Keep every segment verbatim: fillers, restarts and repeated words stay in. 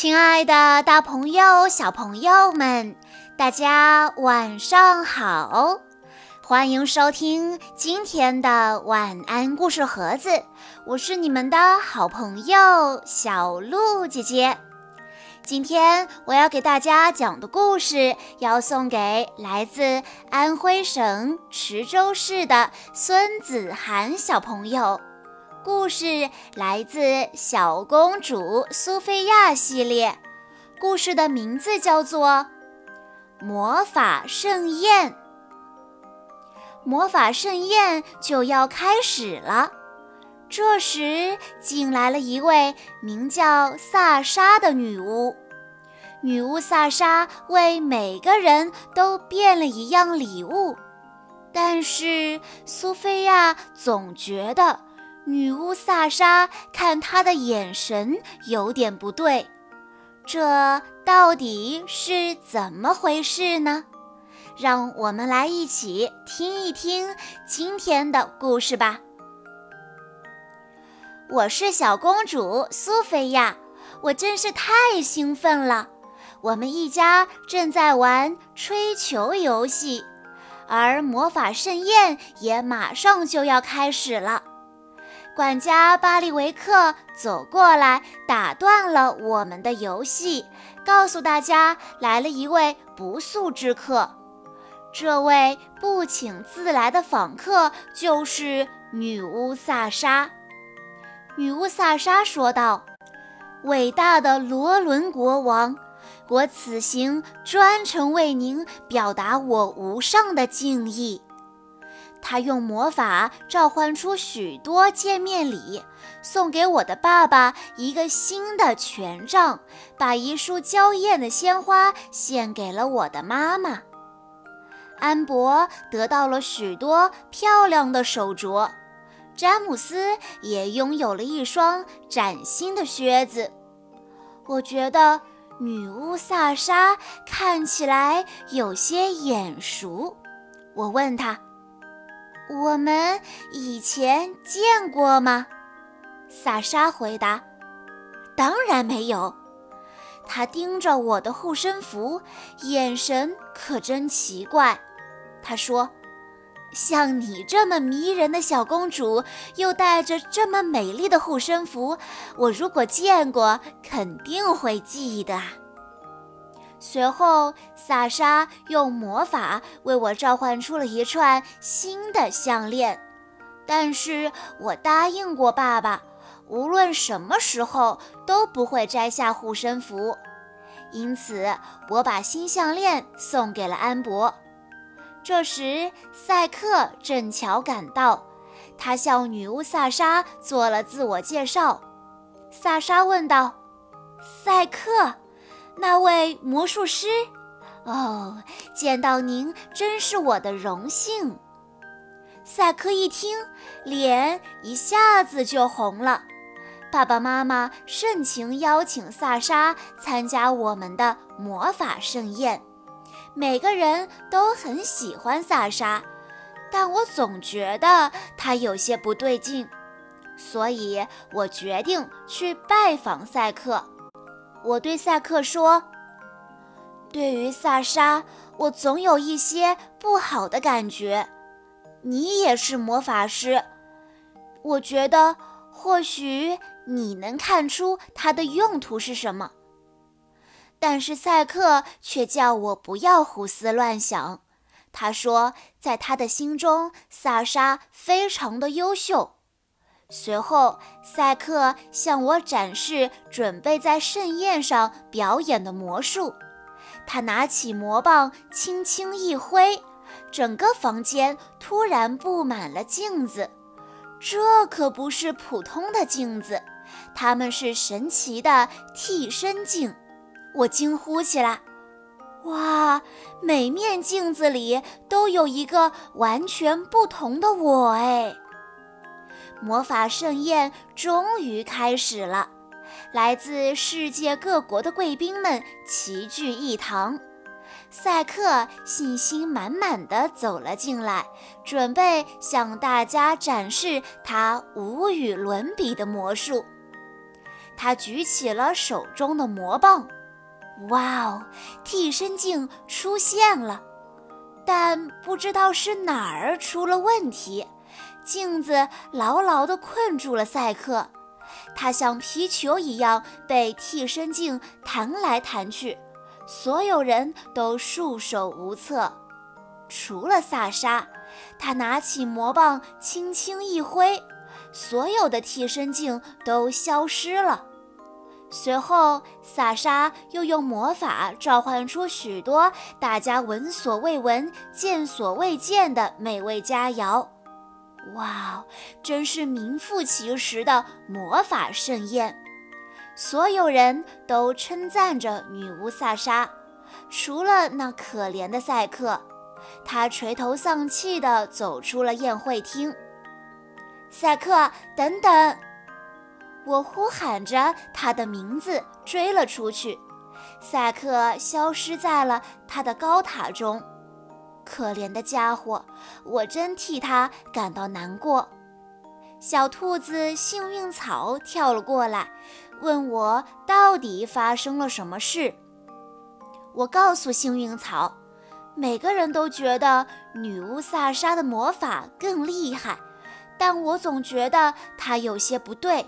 亲爱的大朋友小朋友们，大家晚上好，欢迎收听今天的晚安故事盒子，我是你们的好朋友小鹿姐姐。今天我要给大家讲的故事要送给来自安徽省池州市的孙子涵小朋友，故事来自《小公主苏菲亚》系列，故事的名字叫做《魔法盛宴》。魔法盛宴就要开始了，这时进来了一位名叫萨莎的女巫。女巫萨莎为每个人都变了一样礼物，但是苏菲亚总觉得女巫萨莎看她的眼神有点不对，这到底是怎么回事呢？让我们来一起听一听今天的故事吧。我是小公主苏菲亚，我真是太兴奋了。我们一家正在玩吹球游戏，而魔法盛宴也马上就要开始了。管家巴利维克走过来打断了我们的游戏，告诉大家来了一位不速之客。这位不请自来的访客就是女巫萨莎。女巫萨莎说道：伟大的罗伦国王，我此行专程为您表达我无上的敬意。他用魔法召唤出许多见面礼，送给我的爸爸一个新的权杖，把一束娇艳的鲜花献给了我的妈妈。安博得到了许多漂亮的手镯，詹姆斯也拥有了一双崭新的靴子。我觉得女巫萨莎看起来有些眼熟，我问她：我们以前见过吗？萨莎回答：当然没有。她盯着我的护身符，眼神可真奇怪。她说：像你这么迷人的小公主，又带着这么美丽的护身符，我如果见过，肯定会记得。随后，萨莎用魔法为我召唤出了一串新的项链，但是我答应过爸爸，无论什么时候都不会摘下护身符，因此我把新项链送给了安博。这时，赛克正巧赶到，他向女巫萨莎做了自我介绍。萨莎问道：赛克，那位魔术师？哦，见到您真是我的荣幸。赛克一听，脸一下子就红了。爸爸妈妈盛情邀请萨莎参加我们的魔法盛宴，每个人都很喜欢萨莎，但我总觉得她有些不对劲，所以我决定去拜访赛克。我对萨克说：对于萨莎，我总有一些不好的感觉。你也是魔法师，我觉得或许你能看出它的用途是什么。但是萨克却叫我不要胡思乱想。他说，在他的心中，萨莎非常的优秀。随后，赛克向我展示准备在盛宴上表演的魔术。他拿起魔棒，轻轻一挥，整个房间突然布满了镜子。这可不是普通的镜子，它们是神奇的替身镜。我惊呼起来：哇，每面镜子里都有一个完全不同的我哎！魔法盛宴终于开始了，来自世界各国的贵宾们齐聚一堂。赛克信心满满地走了进来，准备向大家展示他无与伦比的魔术。他举起了手中的魔棒。哇哦，替身镜出现了，但不知道是哪儿出了问题，镜子牢牢地困住了赛克，他像皮球一样被替身镜弹来弹去，所有人都束手无策，除了萨莎。他拿起魔棒轻轻一挥，所有的替身镜都消失了。随后，萨莎又用魔法召唤出许多大家闻所未闻、见所未见的美味佳肴。哇，真是名副其实的魔法盛宴！所有人都称赞着女巫萨莎，除了那可怜的赛克。他垂头丧气地走出了宴会厅。赛克，等等！我呼喊着他的名字追了出去，赛克消失在了他的高塔中。可怜的家伙，我真替他感到难过。小兔子幸运草跳了过来，问我到底发生了什么事。我告诉幸运草，每个人都觉得女巫萨莎的魔法更厉害，但我总觉得她有些不对。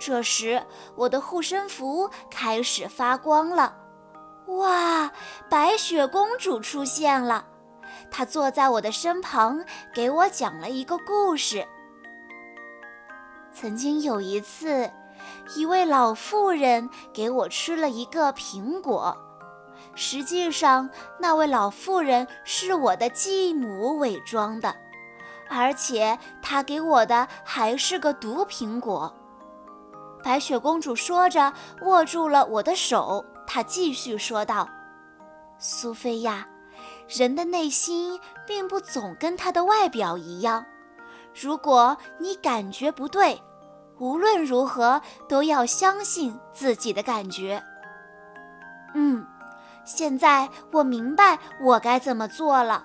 这时，我的护身符开始发光了。哇，白雪公主出现了，她坐在我的身旁，给我讲了一个故事。曾经有一次，一位老妇人给我吃了一个苹果。实际上，那位老妇人是我的继母伪装的，而且她给我的还是个毒苹果。白雪公主说着，握住了我的手。她继续说道：“苏菲亚，人的内心并不总跟她的外表一样。如果你感觉不对，无论如何都要相信自己的感觉。”嗯。现在我明白我该怎么做了，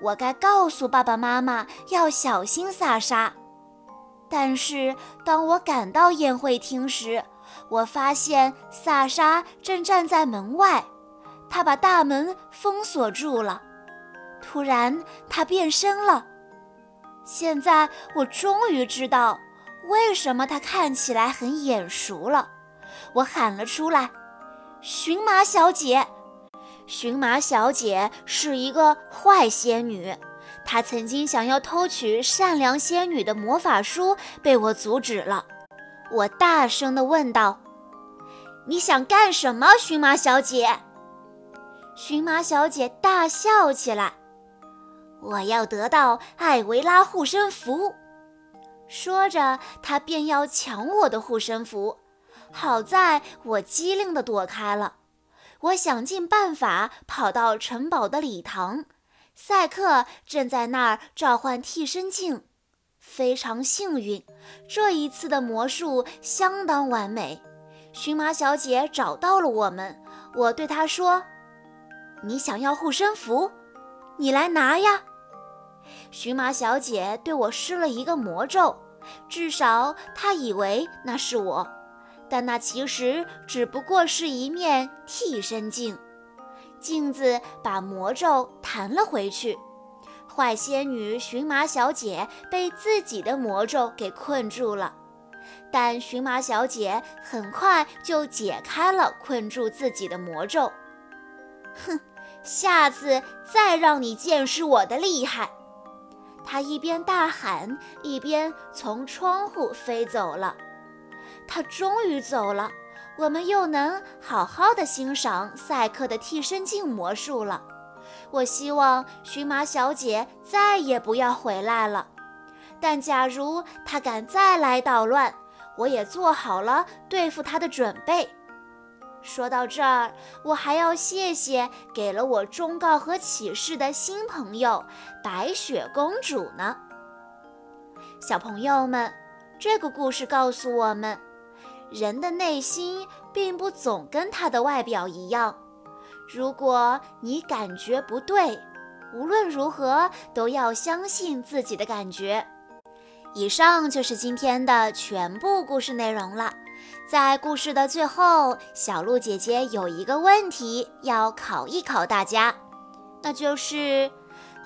我该告诉爸爸妈妈要小心萨莎。但是当我赶到宴会厅时，我发现萨莎正站在门外，她把大门封锁住了。突然，她变身了。现在我终于知道为什么她看起来很眼熟了。我喊了出来：“荨麻小姐！”荨麻小姐是一个坏仙女，她曾经想要偷取善良仙女的魔法书，被我阻止了。我大声地问道：“你想干什么，荨麻小姐？”荨麻小姐大笑起来：“我要得到艾维拉护身符。”说着，她便要抢我的护身符，好在我机灵地躲开了。我想尽办法跑到城堡的礼堂，赛克正在那儿召唤替身镜。非常幸运，这一次的魔术相当完美。荨麻小姐找到了我们，我对她说：“你想要护身符？你来拿呀。”荨麻小姐对我施了一个魔咒，至少她以为那是我。但那其实只不过是一面替身镜，镜子把魔咒弹了回去。坏仙女荨麻小姐被自己的魔咒给困住了，但荨麻小姐很快就解开了困住自己的魔咒。哼，下次再让你见识我的厉害！她一边大喊，一边从窗户飞走了。他终于走了，我们又能好好的欣赏赛克的替身镜魔术了。我希望荨麻小姐再也不要回来了，但假如她敢再来捣乱，我也做好了对付她的准备。说到这儿，我还要谢谢给了我忠告和启示的新朋友白雪公主呢。小朋友们，这个故事告诉我们，人的内心并不总跟他的外表一样。如果你感觉不对，无论如何都要相信自己的感觉。以上就是今天的全部故事内容了。在故事的最后，小鹿姐姐有一个问题要考一考大家，那就是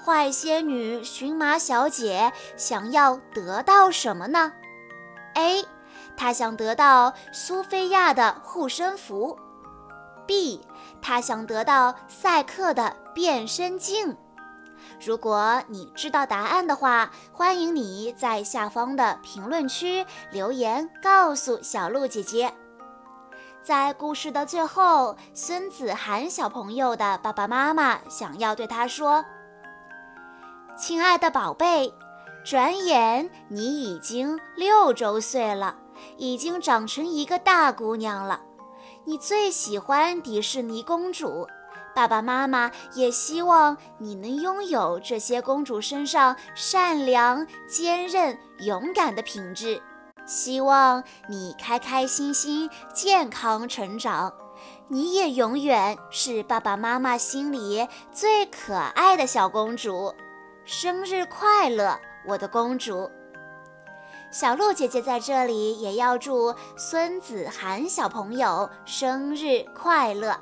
坏仙女荨麻小姐想要得到什么呢？ A. 她想得到苏菲亚的护身符， B. 她想得到赛克的变身镜。如果你知道答案的话，欢迎你在下方的评论区留言告诉小鹿姐姐。在故事的最后，孙子涵小朋友的爸爸妈妈想要对他说：亲爱的宝贝，转眼你已经六周岁了，已经长成一个大姑娘了。你最喜欢迪士尼公主，爸爸妈妈也希望你能拥有这些公主身上善良、坚韧、勇敢的品质。希望你开开心心、健康成长。你也永远是爸爸妈妈心里最可爱的小公主。生日快乐，我的公主！小鹿姐姐在这里也要祝孙子涵小朋友生日快乐。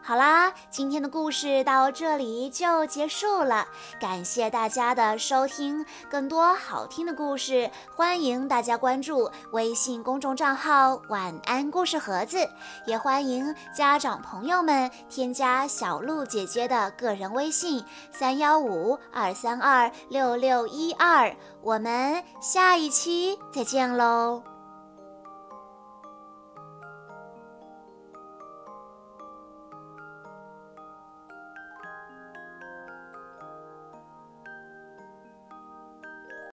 好啦，今天的故事到这里就结束了，感谢大家的收听。更多好听的故事，欢迎大家关注微信公众账号晚安故事盒子，也欢迎家长朋友们添加小鹿姐姐的个人微信三一五二三二六六一二，我们下一期再见喽。